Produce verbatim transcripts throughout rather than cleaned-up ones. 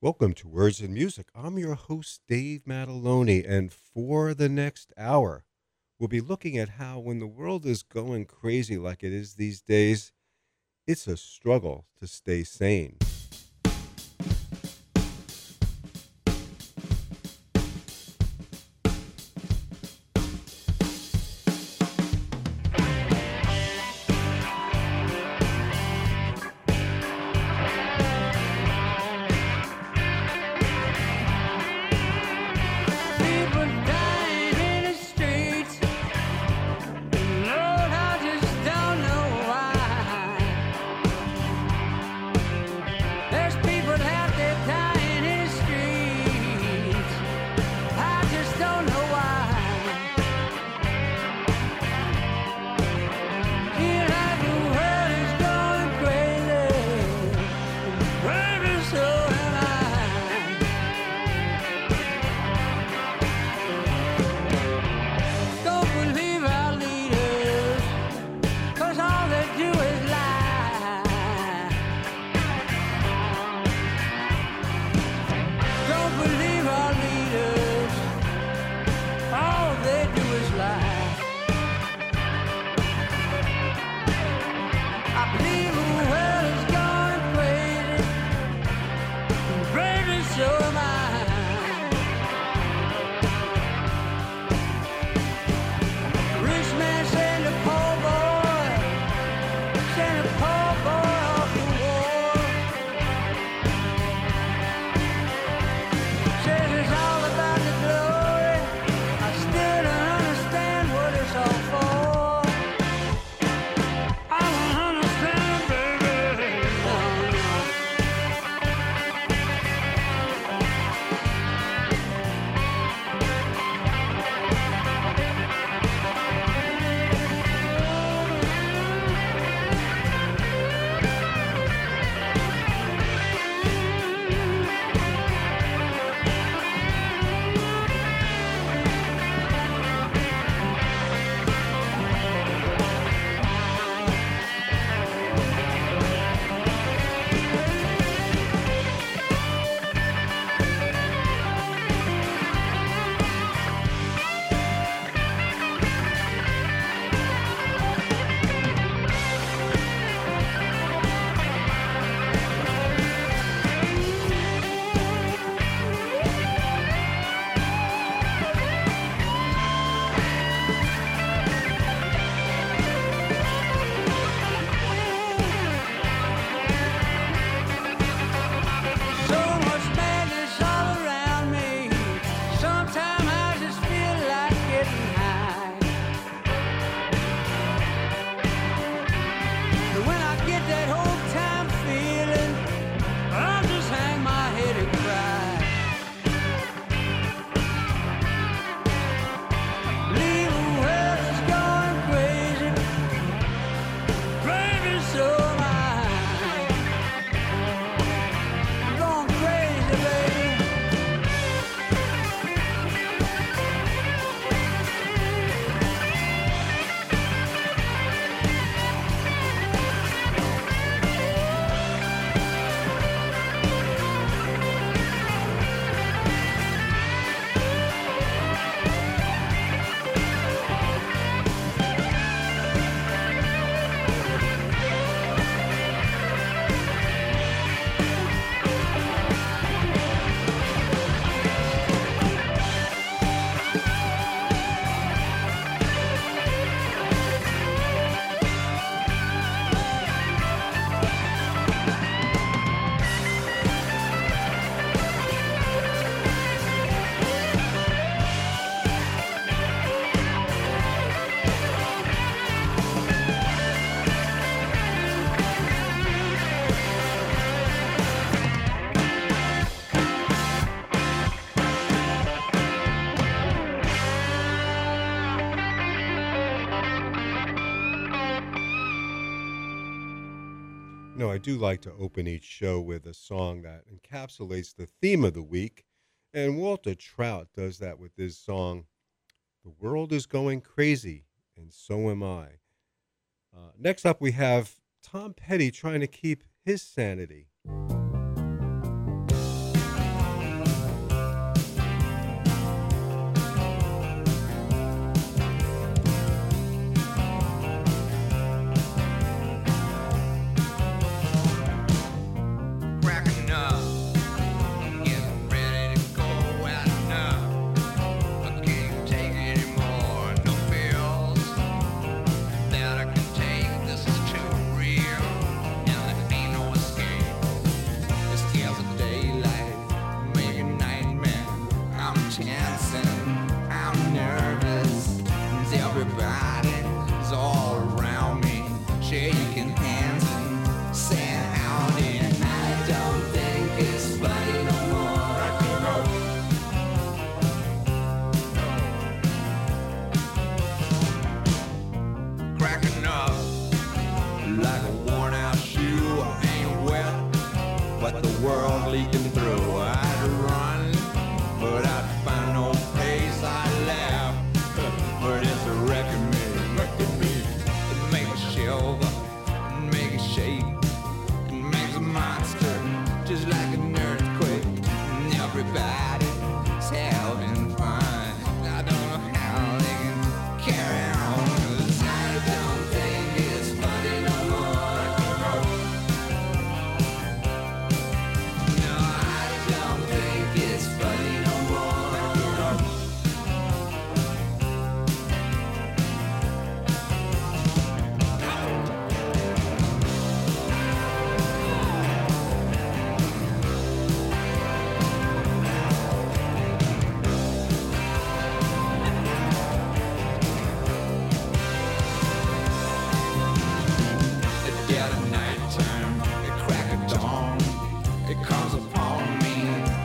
Welcome to Words and Music. I'm your host, Dave Madaloni, and for the next hour, we'll be looking at how when the world is going crazy like it is these days, it's a struggle to stay sane. No, I do like to open each show with a song that encapsulates the theme of the week, and Walter Trout does that with his song, The World Is Going Crazy, and So Am I. Uh, next up, we have Tom Petty trying to keep his sanity. leaking through. I'd run, but I'd find no pace. I'd laugh, but it's a wrecking me, wrecking me. It makes a shiver, it makes a shake, it makes a monster, just like an earthquake. And everybody's having fun. I don't know how they can carry on. 'Cause I don't think it's funny no more. No, I don't think it's funny no more. At the dead of night time, at crack of dawn, it comes upon me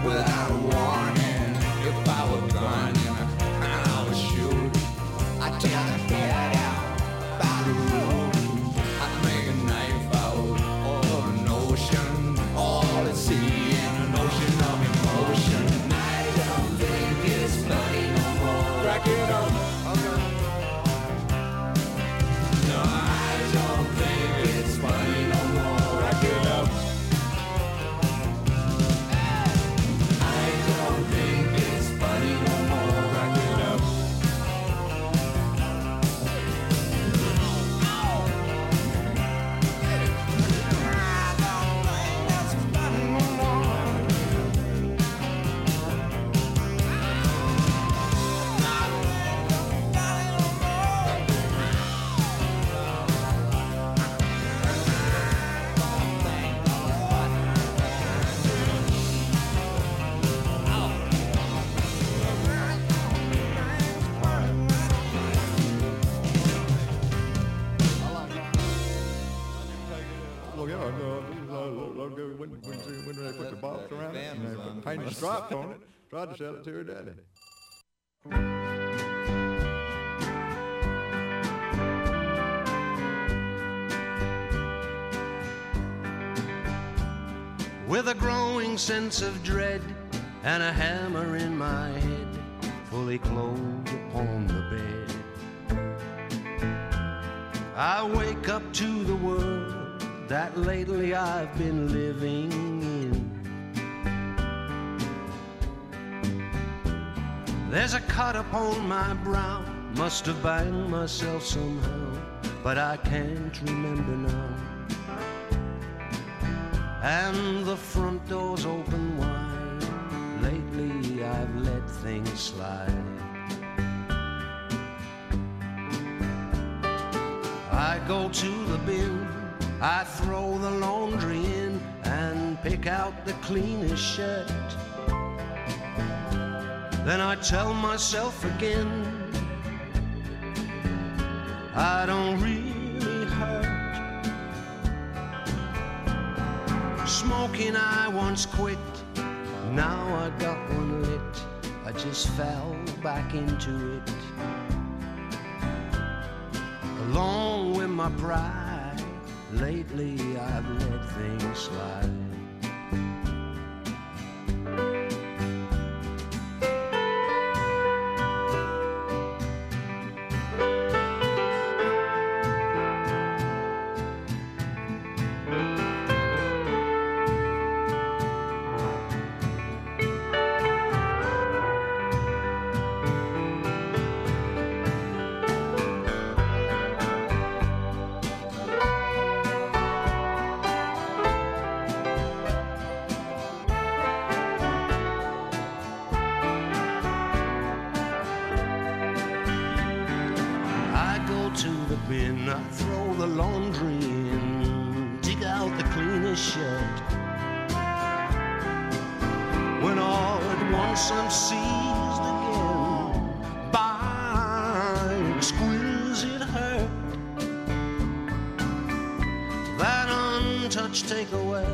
without a warning. If I were gone and I would shoot, I'd tear the head out by the road. I'd make a knife out of an ocean, all at sea in an ocean of emotion. I don't think it's funny no more. Crack it up. No, I don't think it's funny no more. Crack it up. I don't think it's funny no more. Crack it up. I don't think it's funny no more. I don't think it's funny no more. Well, yeah, I know, I lo- lo- go- when, when, when, when they put the box around it, and they put the painted stripe on it, tried to sell it to her daddy. With a growing sense of dread and a hammer in my head, fully clothed upon the bed, I wake up to the world that lately I've been living in. There's a cut upon my brow, must have banged myself somehow, but I can't remember now. And the front door's open wide. Lately I've let things slide. I go to the bin, I throw the laundry in and pick out the cleanest shirt. Then I tell myself again, I don't really hurt. Smoking I once quit, now I got one lit, I just fell back into it, along with my pride. Lately I've let things slide. I go to the bin, I throw the laundry in, dig out the cleanest shirt. When all at once I'm seized again by an exquisite hurt. That untouched takeaway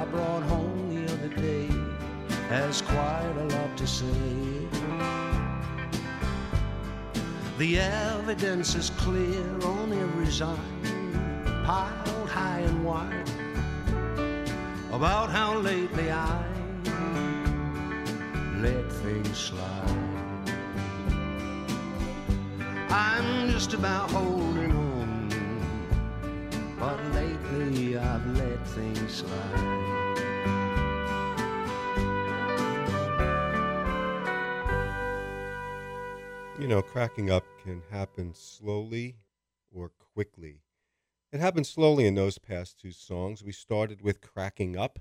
I brought home the other day has quite a lot to say. The evidence is clear on every side, piled high and wide, about how lately I let things slide. I'm just about holding on, but lately I've let things slide. You know, cracking up can happen slowly or quickly. It happened slowly in those past two songs. We started with Cracking Up,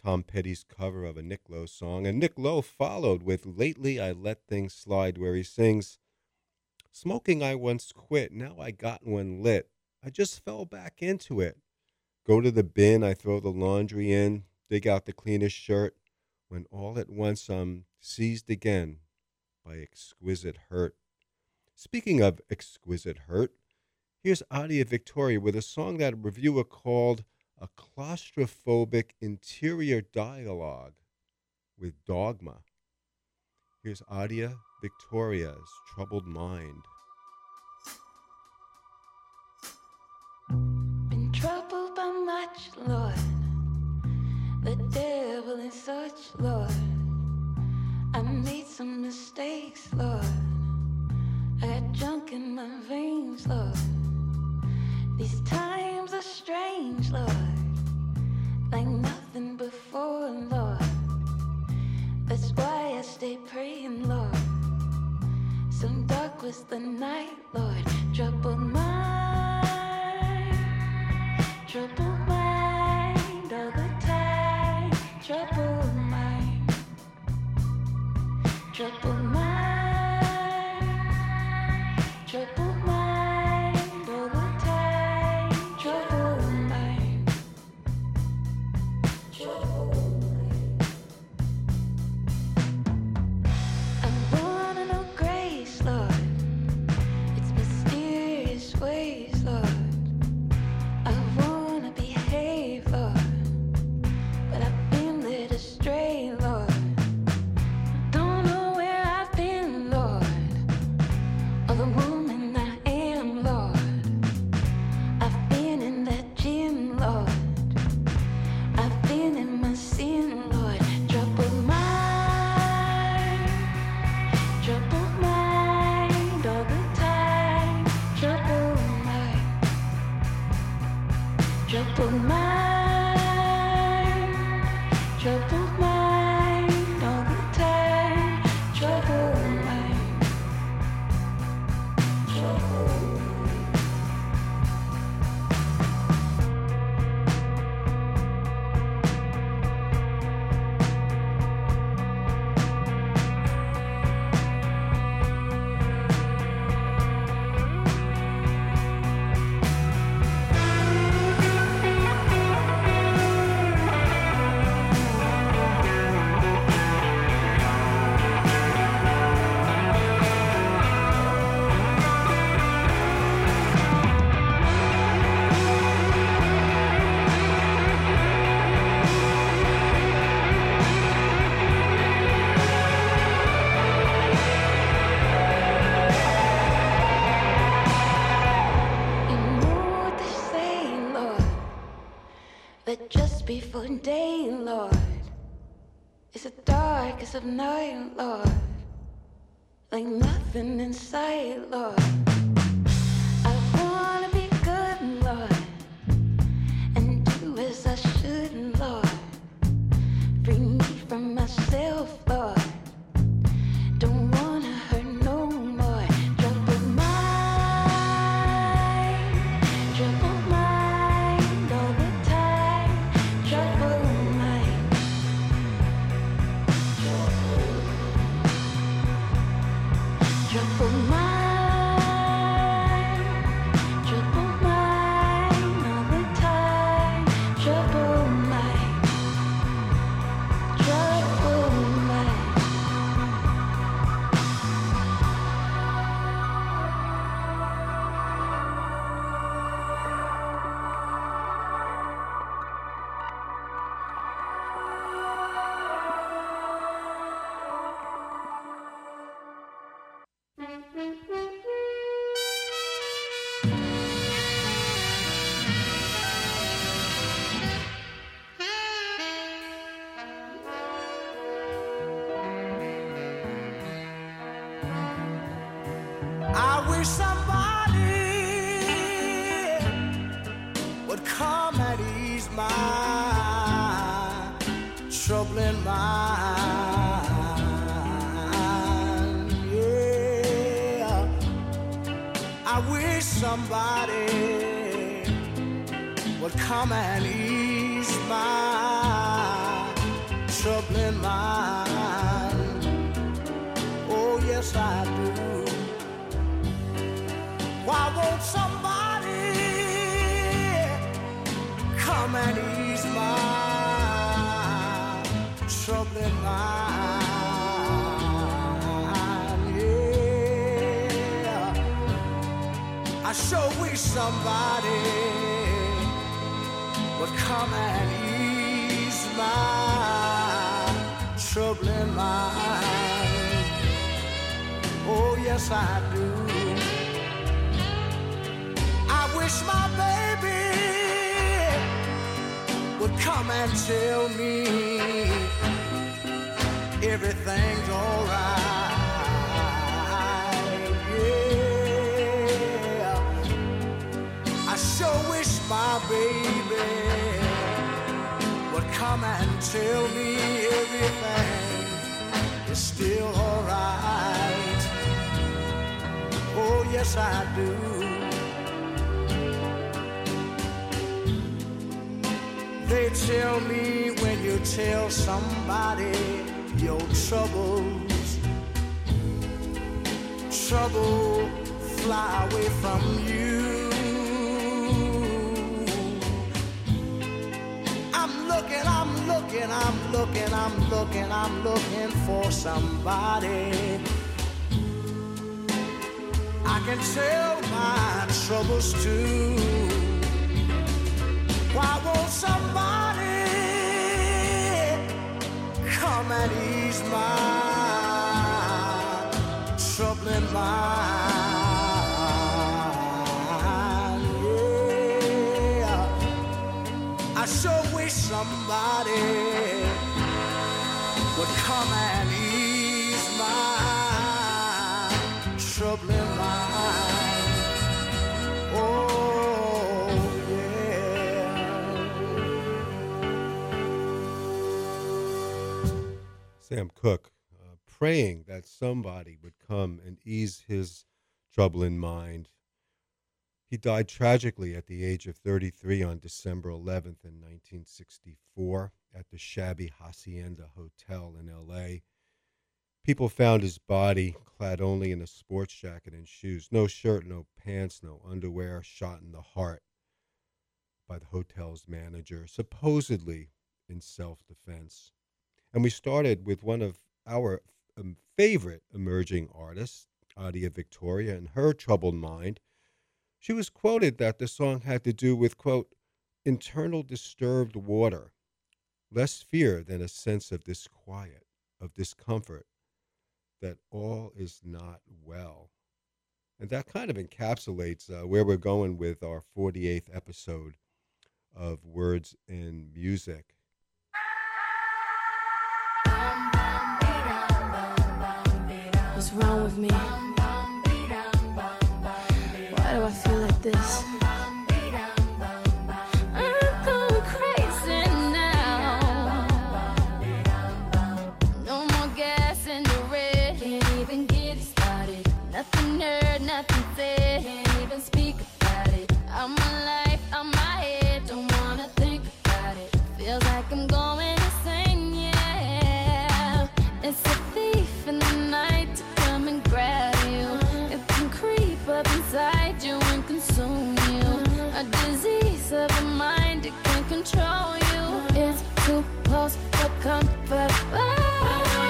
Tom Petty's cover of a Nick Lowe song, and Nick Lowe followed with Lately I Let Things Slide, where he sings, smoking I once quit, now I got one lit. I just fell back into it. Go to the bin, I throw the laundry in, dig out the cleanest shirt, when all at once I'm seized again by exquisite hurt. Speaking of exquisite hurt, here's Adia Victoria with a song that a reviewer called a claustrophobic interior dialogue with dogma. Here's Adia Victoria's Troubled Mind. Been troubled by much, Lord, the devil and such, Lord. I made some mistakes, Lord. I got junk in my veins, Lord. These times are strange, Lord, like nothing before, Lord. That's why I stay praying, Lord. So dark was the night, Lord. Troubled mind, troubled mind all the time. Troubled mind, troubled mind, troubled. Before day, Lord, it's the darkest of night, Lord, like nothing in sight, Lord. I wanna be good, Lord, and do as I should, Lord. Free me from myself, Lord. Don't wanna hurt no more. Troubled mind, troubled. Trouble mind, trouble mind all the time, trouble mind, trouble mind. wish somebody would come and ease my troubling mind. Yeah, I wish somebody would come and ease my troubling mind. Oh yes, I do. Why won't somebody come and ease my troubling mind? Yeah, I sure wish somebody would come and ease my troubling mind. Oh yes, I do. Wish my baby would come and tell me everything's alright. Yeah, I sure wish my baby would come and tell me everything is still alright. Oh yes, I do. They tell me when you tell somebody your troubles, trouble fly away from you. I'm looking, I'm looking, I'm looking, I'm looking, I'm looking for somebody I can tell my troubles to. Why won't somebody come and ease my troubling mind? Yeah, I sure wish somebody would come and ease my troubling mind. Oh. Sam Cooke, uh, praying that somebody would come and ease his troubling mind. He died tragically at the age of thirty-three on December eleventh in nineteen sixty-four at the Shabby Hacienda Hotel in L A People found his body clad only in a sports jacket and shoes, no shirt, no pants, no underwear, shot in the heart by the hotel's manager, supposedly in self-defense. And we started with one of our um, favorite emerging artists, Adia Victoria, and her troubled mind. She was quoted that the song had to do with, quote, internal disturbed water, less fear than a sense of disquiet, of discomfort, that all is not well. And that kind of encapsulates uh, where we're going with our forty-eighth episode of Words in Music. What's wrong with me? Why do I feel like this? I'm going crazy now. No more gas in the red. Can't even get it started. Nothing heard, nothing said. Can't even speak about it. I'm my life, I'm my head. Don't wanna think about it. Feels like I'm going insane, yeah. It's a thief in the night. Grab you, it can creep up inside you and consume you. A disease of the mind, it can control you. It's too close for comfort. Oh,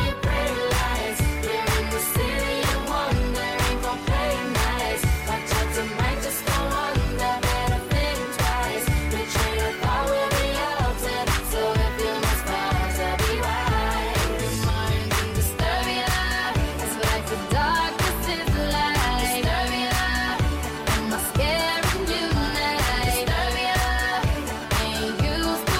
your pretty lies, you're in the city of wonder, ain't gon' play nice. By chance, I might just go under. Better think twice. The train of thought will be altered, so if you must fall, to be wise. Your mind can disturb your life. It's like the dark. Scaring you now, disturb your love, ain't used to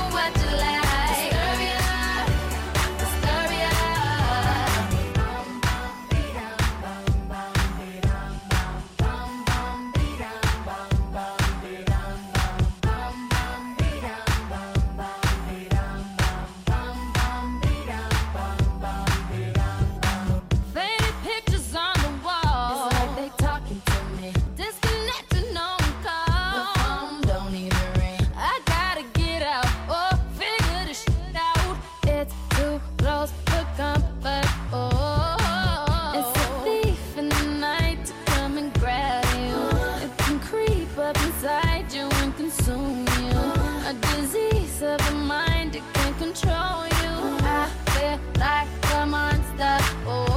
two blows to comfort. Oh, it's a thief in the night to come and grab you. It can creep up inside you and consume you. A disease of the mind, it can control you. I feel like a monster. Oh.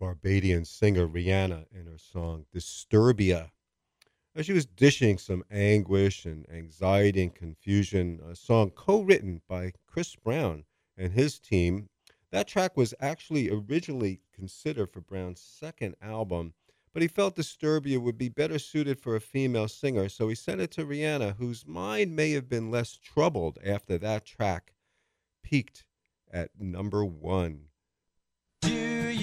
Barbadian singer Rihanna in her song Disturbia. She was dishing some anguish and anxiety and confusion, a song co-written by Chris Brown and his team. That track was actually originally considered for Brown's second album, but he felt Disturbia would be better suited for a female singer, so he sent it to Rihanna, whose mind may have been less troubled after that track peaked at number one. Do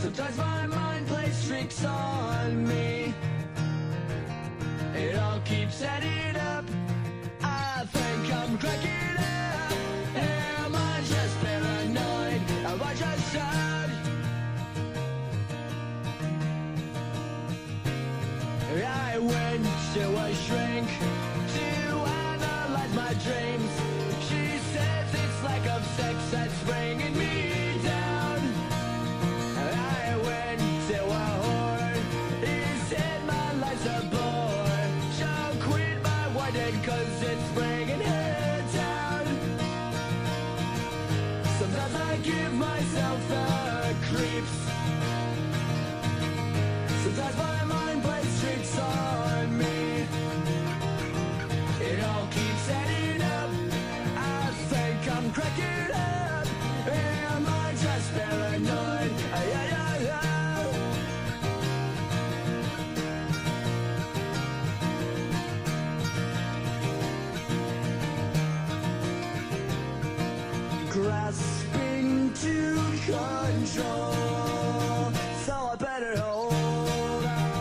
Sometimes my mind plays tricks on me. It all keeps adding up. I think I'm cracking up. Am I just paranoid? Am I just sad? I went to a shrink to analyze my dreams. She says it's like of sex that's bringing me. Grasping to control, so I better hold on.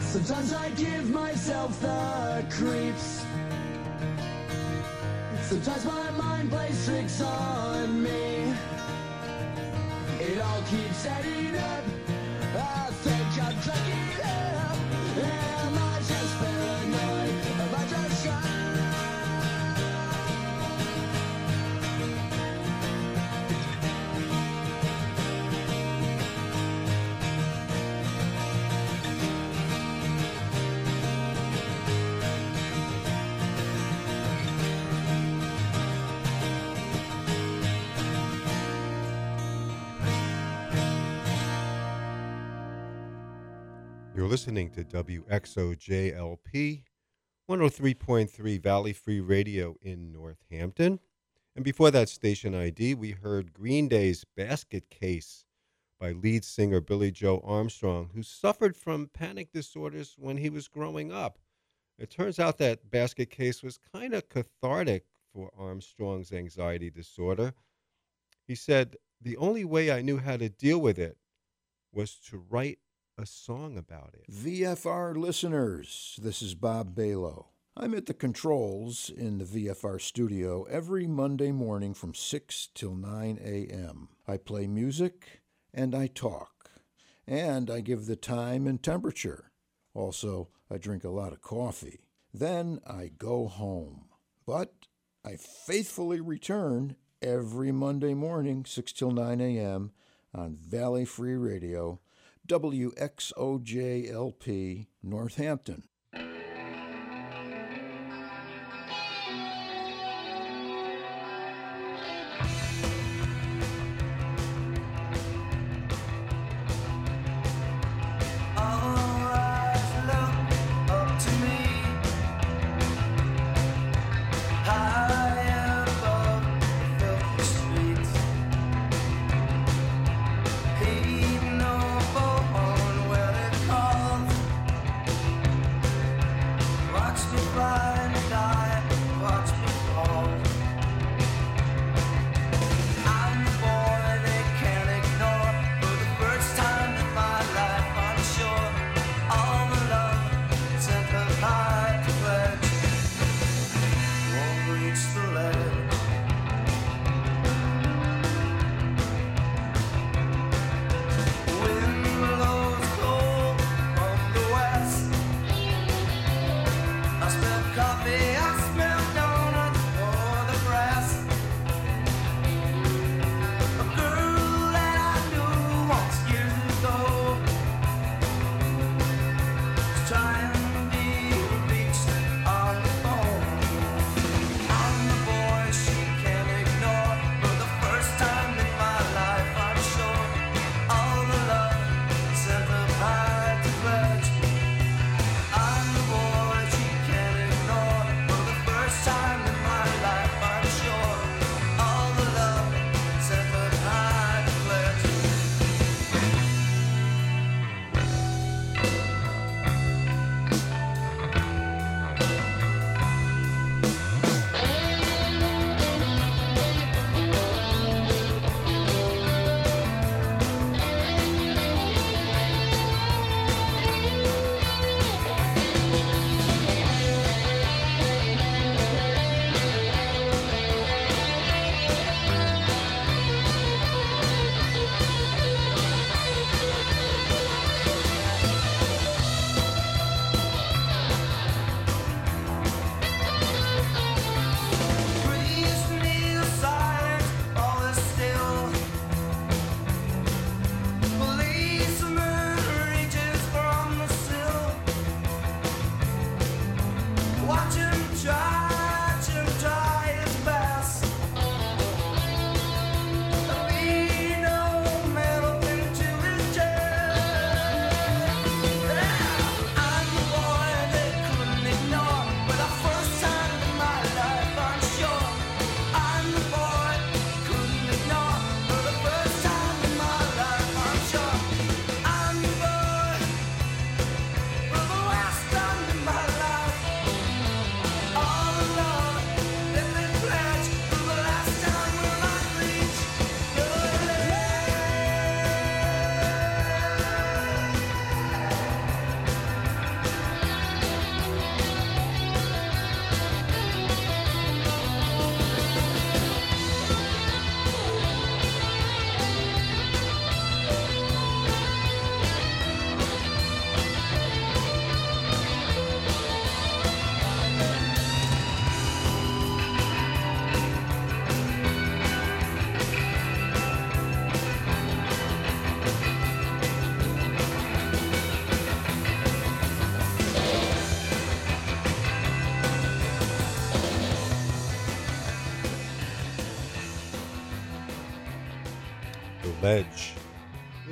Sometimes I give myself the creeps. Sometimes my mind plays tricks on me. It all keeps adding up. I think I'm cracking up. You're listening to W X O J L P one oh three point three Valley Free Radio in Northampton. And before that station I D, we heard Green Day's Basket Case by lead singer Billie Joe Armstrong, who suffered from panic disorders when he was growing up. It turns out that Basket Case was kind of cathartic for Armstrong's anxiety disorder. He said, "The only way I knew how to deal with it was to write a song about it." V F R listeners, this is Bob Balogh. I'm at the controls in the V F R studio every Monday morning from six till nine a.m. I play music and I talk, and I give the time and temperature. Also, I drink a lot of coffee. Then I go home. But I faithfully return every Monday morning, six till nine a.m. on Valley Free Radio, W X O J L P, Northampton.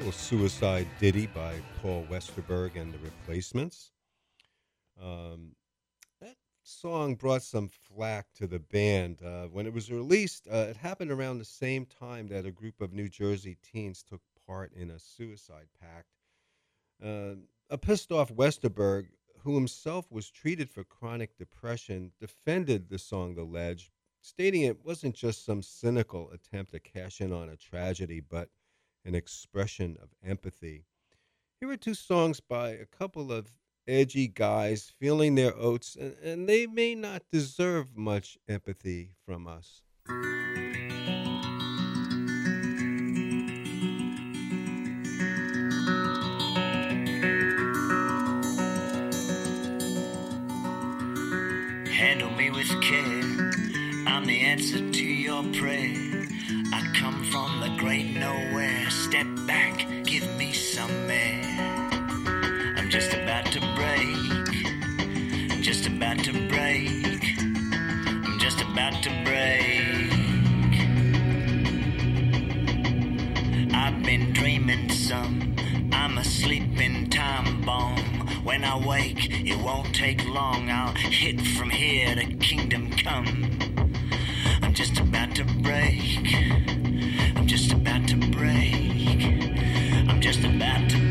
little suicide ditty by Paul Westerberg and The Replacements. Um, that song brought some flack to the band. Uh, when it was released, uh, it happened around the same time that a group of New Jersey teens took part in a suicide pact. Uh, a pissed-off Westerberg, who himself was treated for chronic depression, defended the song The Ledge, stating it wasn't just some cynical attempt to cash in on a tragedy, but an expression of empathy. Here are two songs by a couple of edgy guys feeling their oats, and, and they may not deserve much empathy from us. Handle me with care. I'm the answer to your prayer. I come from the great nowhere. Step back, give me some air. I'm just about to break. I'm just about to break. I'm just about to break. I've been dreaming some. I'm a sleeping time bomb. When I wake, it won't take long. I'll hit from here to kingdom come. I'm just about to break. I'm just about to break. I'm just about to break.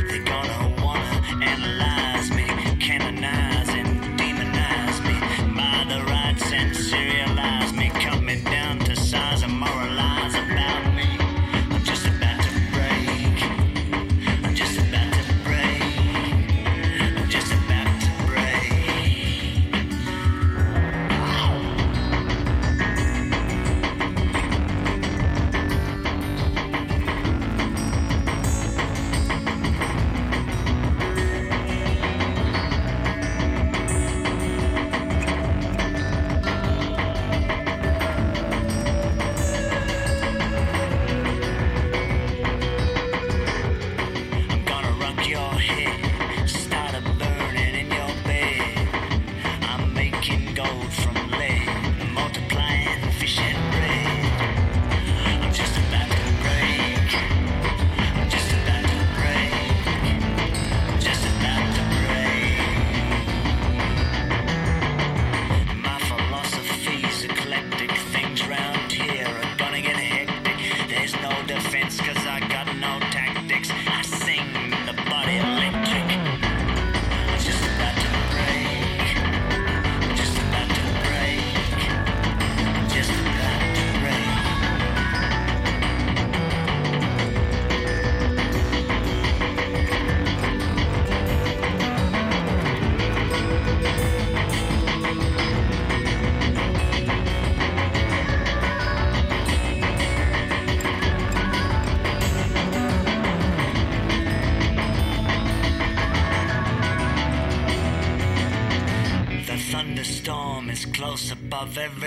They're gonna wanna analyze me, canonize and demonize me, buy the rights and serialize me, cut me down to size and moralize about me. I'm just about to break. I'm just about to break. I'm just about to break.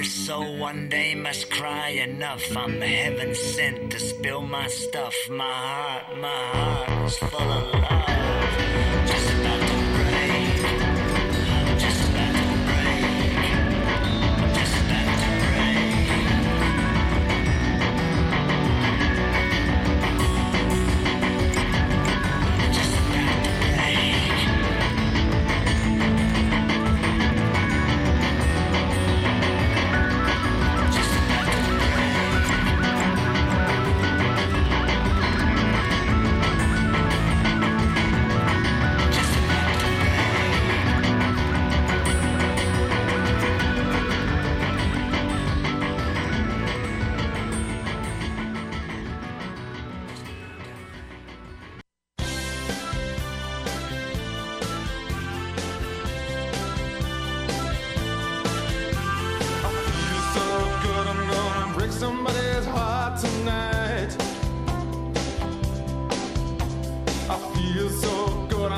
So one day must cry enough. I'm heaven sent to spill my stuff. My heart, my heart is full of love. Just about to break. Just about to break. Just about to break. Just about to break. I feel so good.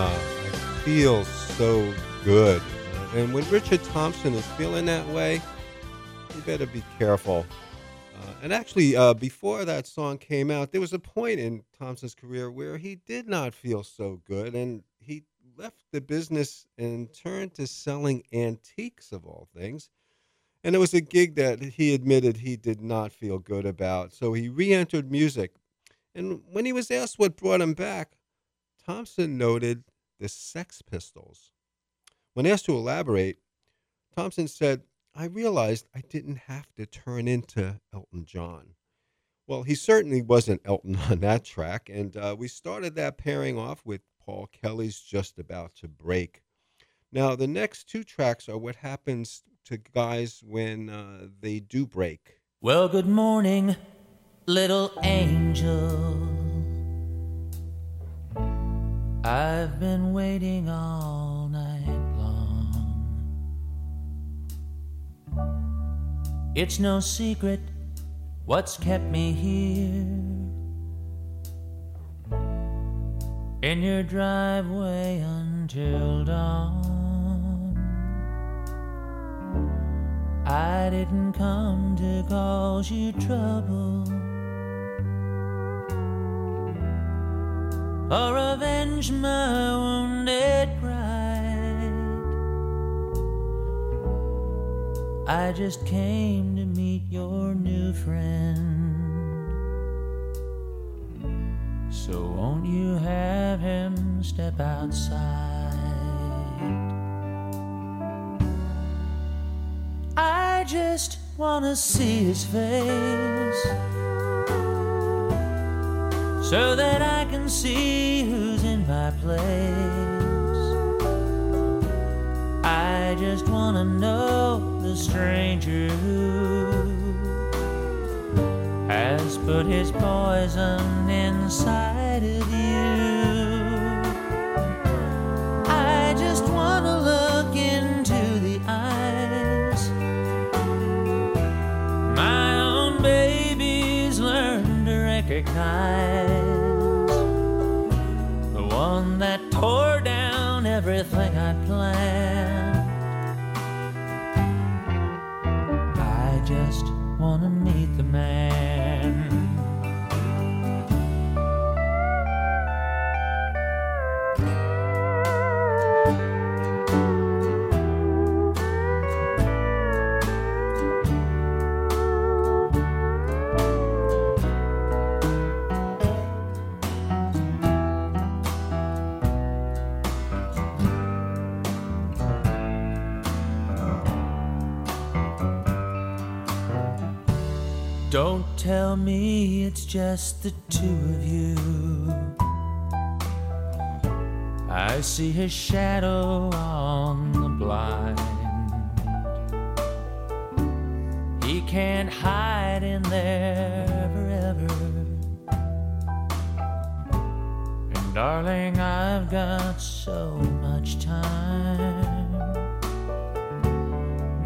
uh, I feel so good. And when Richard Thompson is feeling that way, you better be careful. Uh, and actually, uh, before that song came out, there was a point in Thompson's career where he did not feel so good, and he left the business and turned to selling antiques of all things. And it was a gig that he admitted he did not feel good about, so he re-entered music. And when he was asked what brought him back, Thompson noted the Sex Pistols. When asked to elaborate, Thompson said, "I realized I didn't have to turn into Elton John." Well, he certainly wasn't Elton on that track, and uh, we started that pairing off with Paul Kelly's Just About to Break. Now, the next two tracks are what happens to guys when uh, they do break. Well, good morning, little angel. I've been waiting all night long. It's no secret what's kept me here in your driveway until dawn. I didn't come to cause you trouble or avenge my wounded pride. I just came to meet your new friend. So won't you have him step outside? I just wanna see his face so that I can see who's in my place. I just wanna know the stranger who has put his poison inside of you. I just wanna look into the eyes, my own baby's learned to recognize the one that tore down everything I planned. I just want to meet the man. Don't tell me it's just the two of you. I see his shadow on the blind. He can't hide in there forever. And darling, I've got so much time.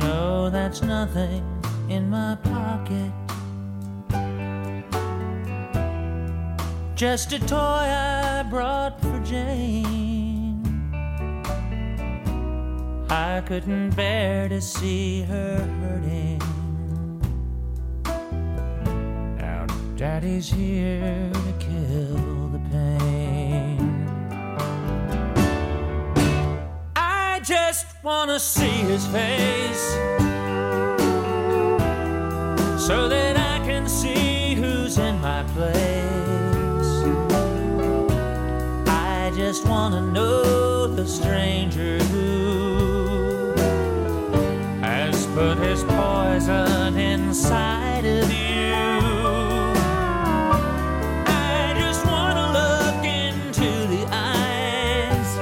No, that's nothing in my pocket, just a toy I brought for Jane. I couldn't bear to see her hurting. Now Daddy's here to kill the pain. I just wanna see his face so that I can see who's in my place. I just wanna know the stranger who has put his poison inside of you. I just wanna look into the eyes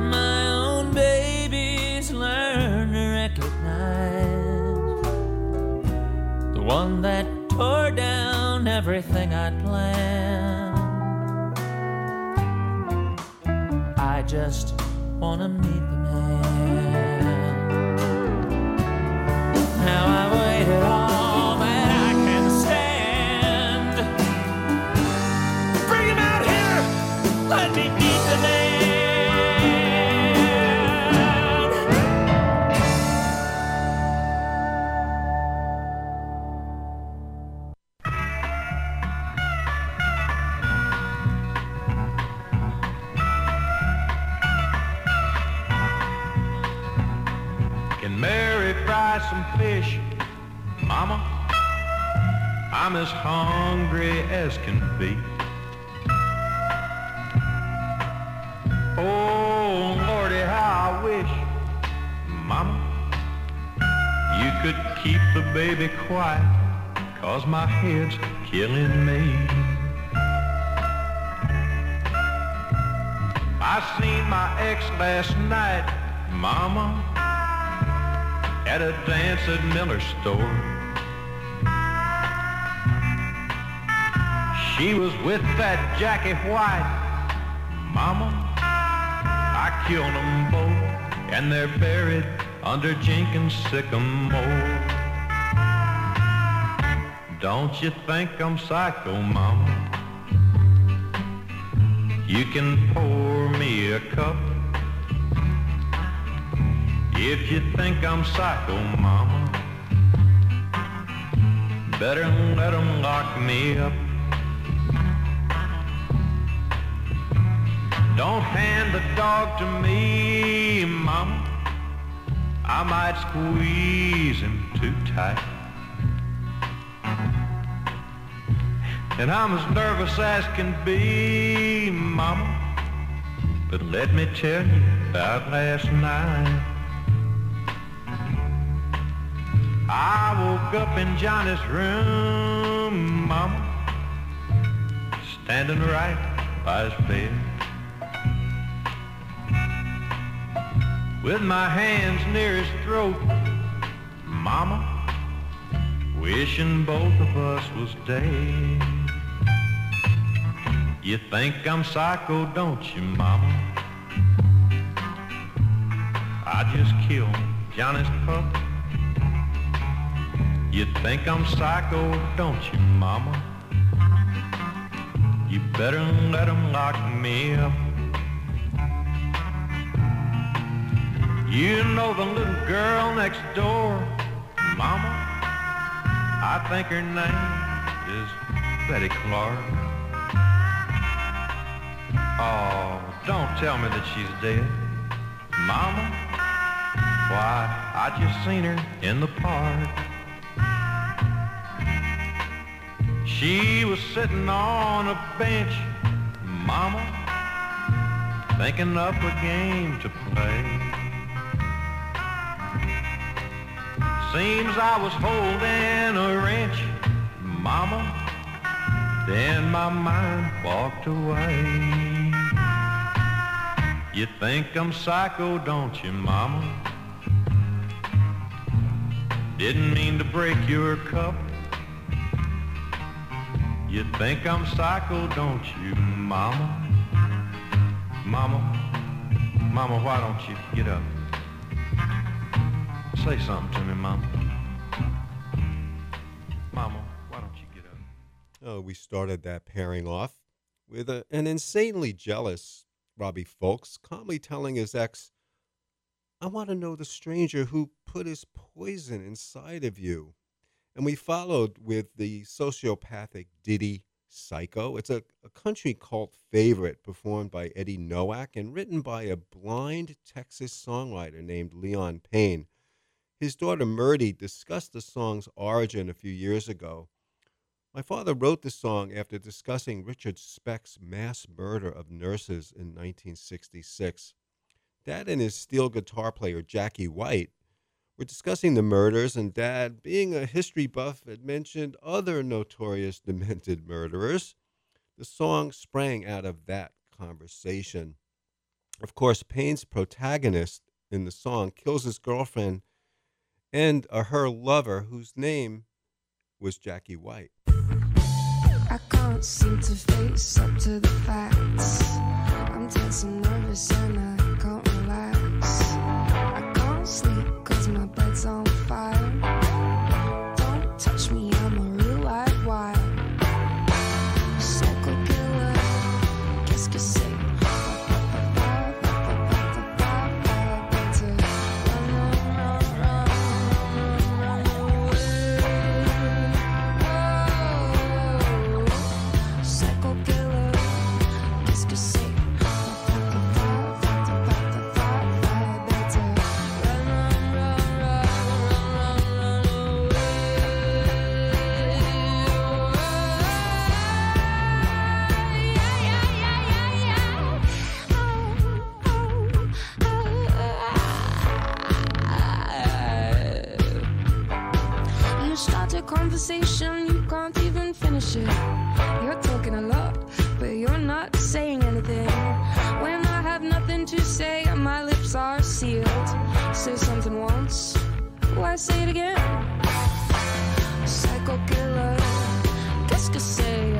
my own baby's learned to recognize, the one that tore down everything I'd planned. I just wanna meet the man. Now I waited all that I can stand. Bring him out here. Let me Jackie White, Mama, I killed them both, and they're buried under Jenkins' sycamore. Don't you think I'm psycho, Mama? You can pour me a cup. If you think I'm psycho, Mama, better let them lock me up. Don't hand the dog to me, Mama. I might squeeze him too tight. And I'm as nervous as can be, Mama. But let me tell you about last night. I woke up in Johnny's room, Mama, standing right by his bed, with my hands near his throat, Mama, wishing both of us was dead. You think I'm psycho, don't you, Mama? I just killed Johnny's pup. You think I'm psycho, don't you, Mama? You better let him lock me up. You know the little girl next door, Mama, I think her name is Betty Clark. Oh, don't tell me that she's dead, Mama. Why, I just seen her in the park. She was sitting on a bench, Mama, thinking up a game to play. Seems I was holding a wrench, Mama, then my mind walked away. You think I'm psycho, don't you, Mama? Didn't mean to break your cup. You think I'm psycho, don't you, Mama? Mama, Mama, why don't you get up? Say something to me, Mama. Mama, why don't you get up? Oh, we started that pairing off with a, an insanely jealous Robbie Fulks calmly telling his ex, I want to know the stranger who put his poison inside of you. And we followed with the sociopathic ditty Psycho. It's a, a country cult favorite performed by Eddie Noack and written by a blind Texas songwriter named Leon Payne. His daughter Murdy discussed the song's origin a few years ago. My father wrote the song after discussing Richard Speck's mass murder of nurses in nineteen sixty-six. Dad and his steel guitar player Jackie White were discussing the murders, and Dad, being a history buff, had mentioned other notorious demented murderers. The song sprang out of that conversation. Of course, Payne's protagonist in the song kills his girlfriend and uh, her lover, whose name was Jackie White. I can't seem to face up to the facts. I'm tense and nervous and I can't relax. I can't sleep cause my bed's on fire. Don't touch me, I'm a real live wire. Psycho killer, qu'est-ce que c'est? say it again. Psycho killer, qu'est-ce que c'est?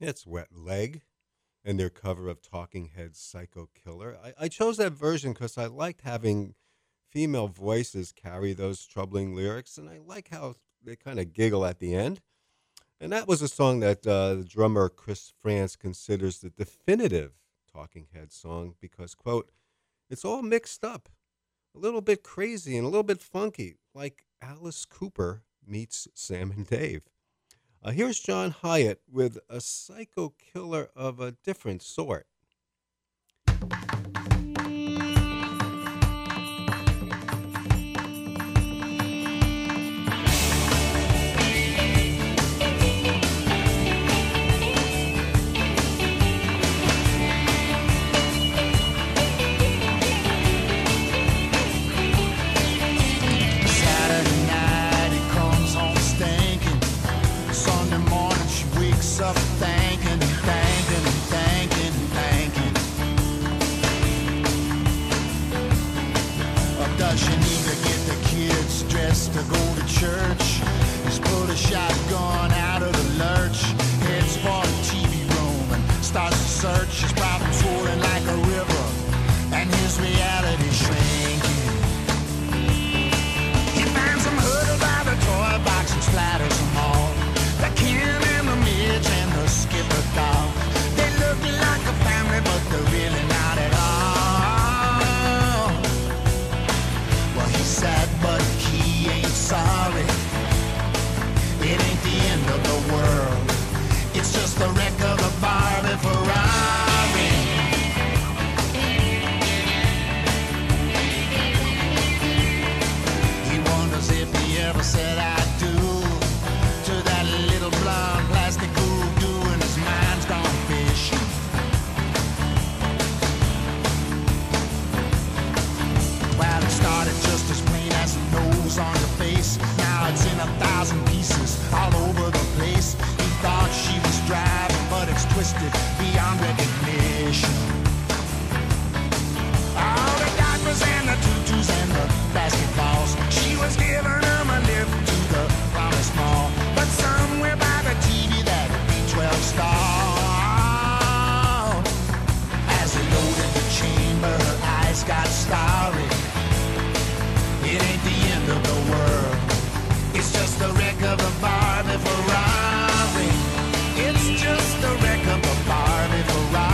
It's Wet Leg and their cover of Talking Heads' Psycho Killer. I, I chose that version because I liked having female voices carry those troubling lyrics, and I like how they kind of giggle at the end. And that was a song that uh, the drummer Chris Frantz considers the definitive Talking Heads song because, quote, it's all mixed up, a little bit crazy and a little bit funky, like Alice Cooper meets Sam and Dave. Uh, here's John Hiatt with a psycho killer of a different sort. Up thinking and thinking and thinking and thinking. Or does she need to get the kids dressed to go to church? Just pull a shotgun out of the lurch, heads for the T V room and starts to search. His problems rolling like a river and his reality shrinking. He finds him huddled by the toy box and splatters them all. The kid in the midge and the skipper doll. They look like a family, but they're really not at all. Well, he's sad, but he ain't sorry. It ain't the end of the world. It's just the wreck of a Barbie Ferrari. He wonders if he ever said I do. Plastic voodoo and his mind's gone fishing. Well, it started just as plain as a nose on your face. Now it's in a thousand pieces all over the place. He thought she was driving, but it's twisted beyond recognition. All the diapers and the tutus and the basketballs. She was giving him a lift to the promised mall. But somewhere by the T V that B twelve star, as they loaded the chamber, her eyes got starry. It ain't the end of the world. It's just the wreck of a Barbie Ferrari. It's just the wreck of a Barbie Ferrari.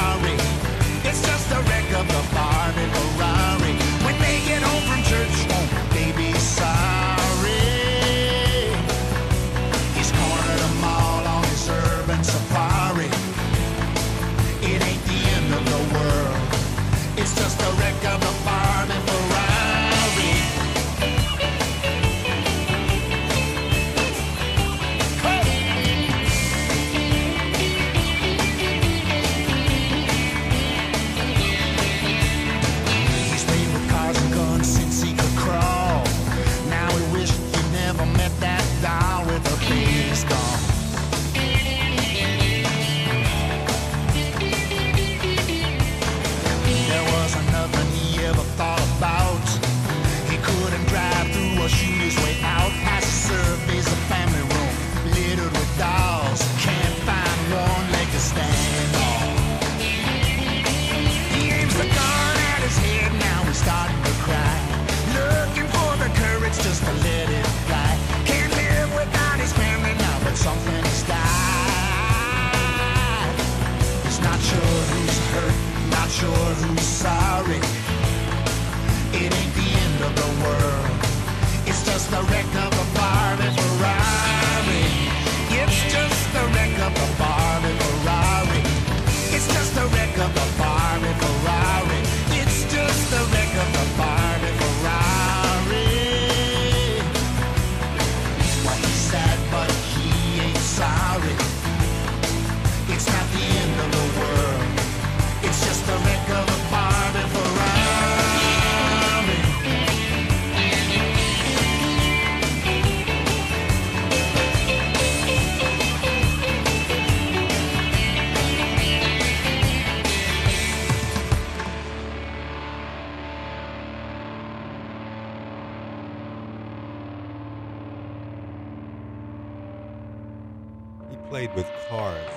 played with cars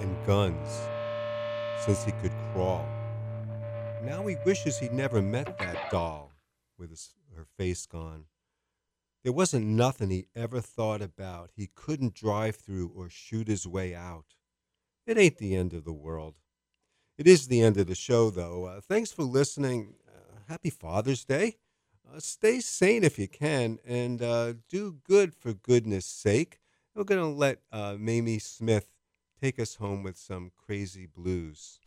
and guns since he could crawl. Now he wishes he'd never met that doll with his, her face gone. There wasn't nothing he ever thought about. He couldn't drive through or shoot his way out. It ain't the end of the world. It is the end of the show, though. Uh, thanks for listening. Uh, happy Father's Day. Uh, stay sane if you can, and uh, do good for goodness sake. We're going to let uh, Mamie Smith take us home with some crazy blues.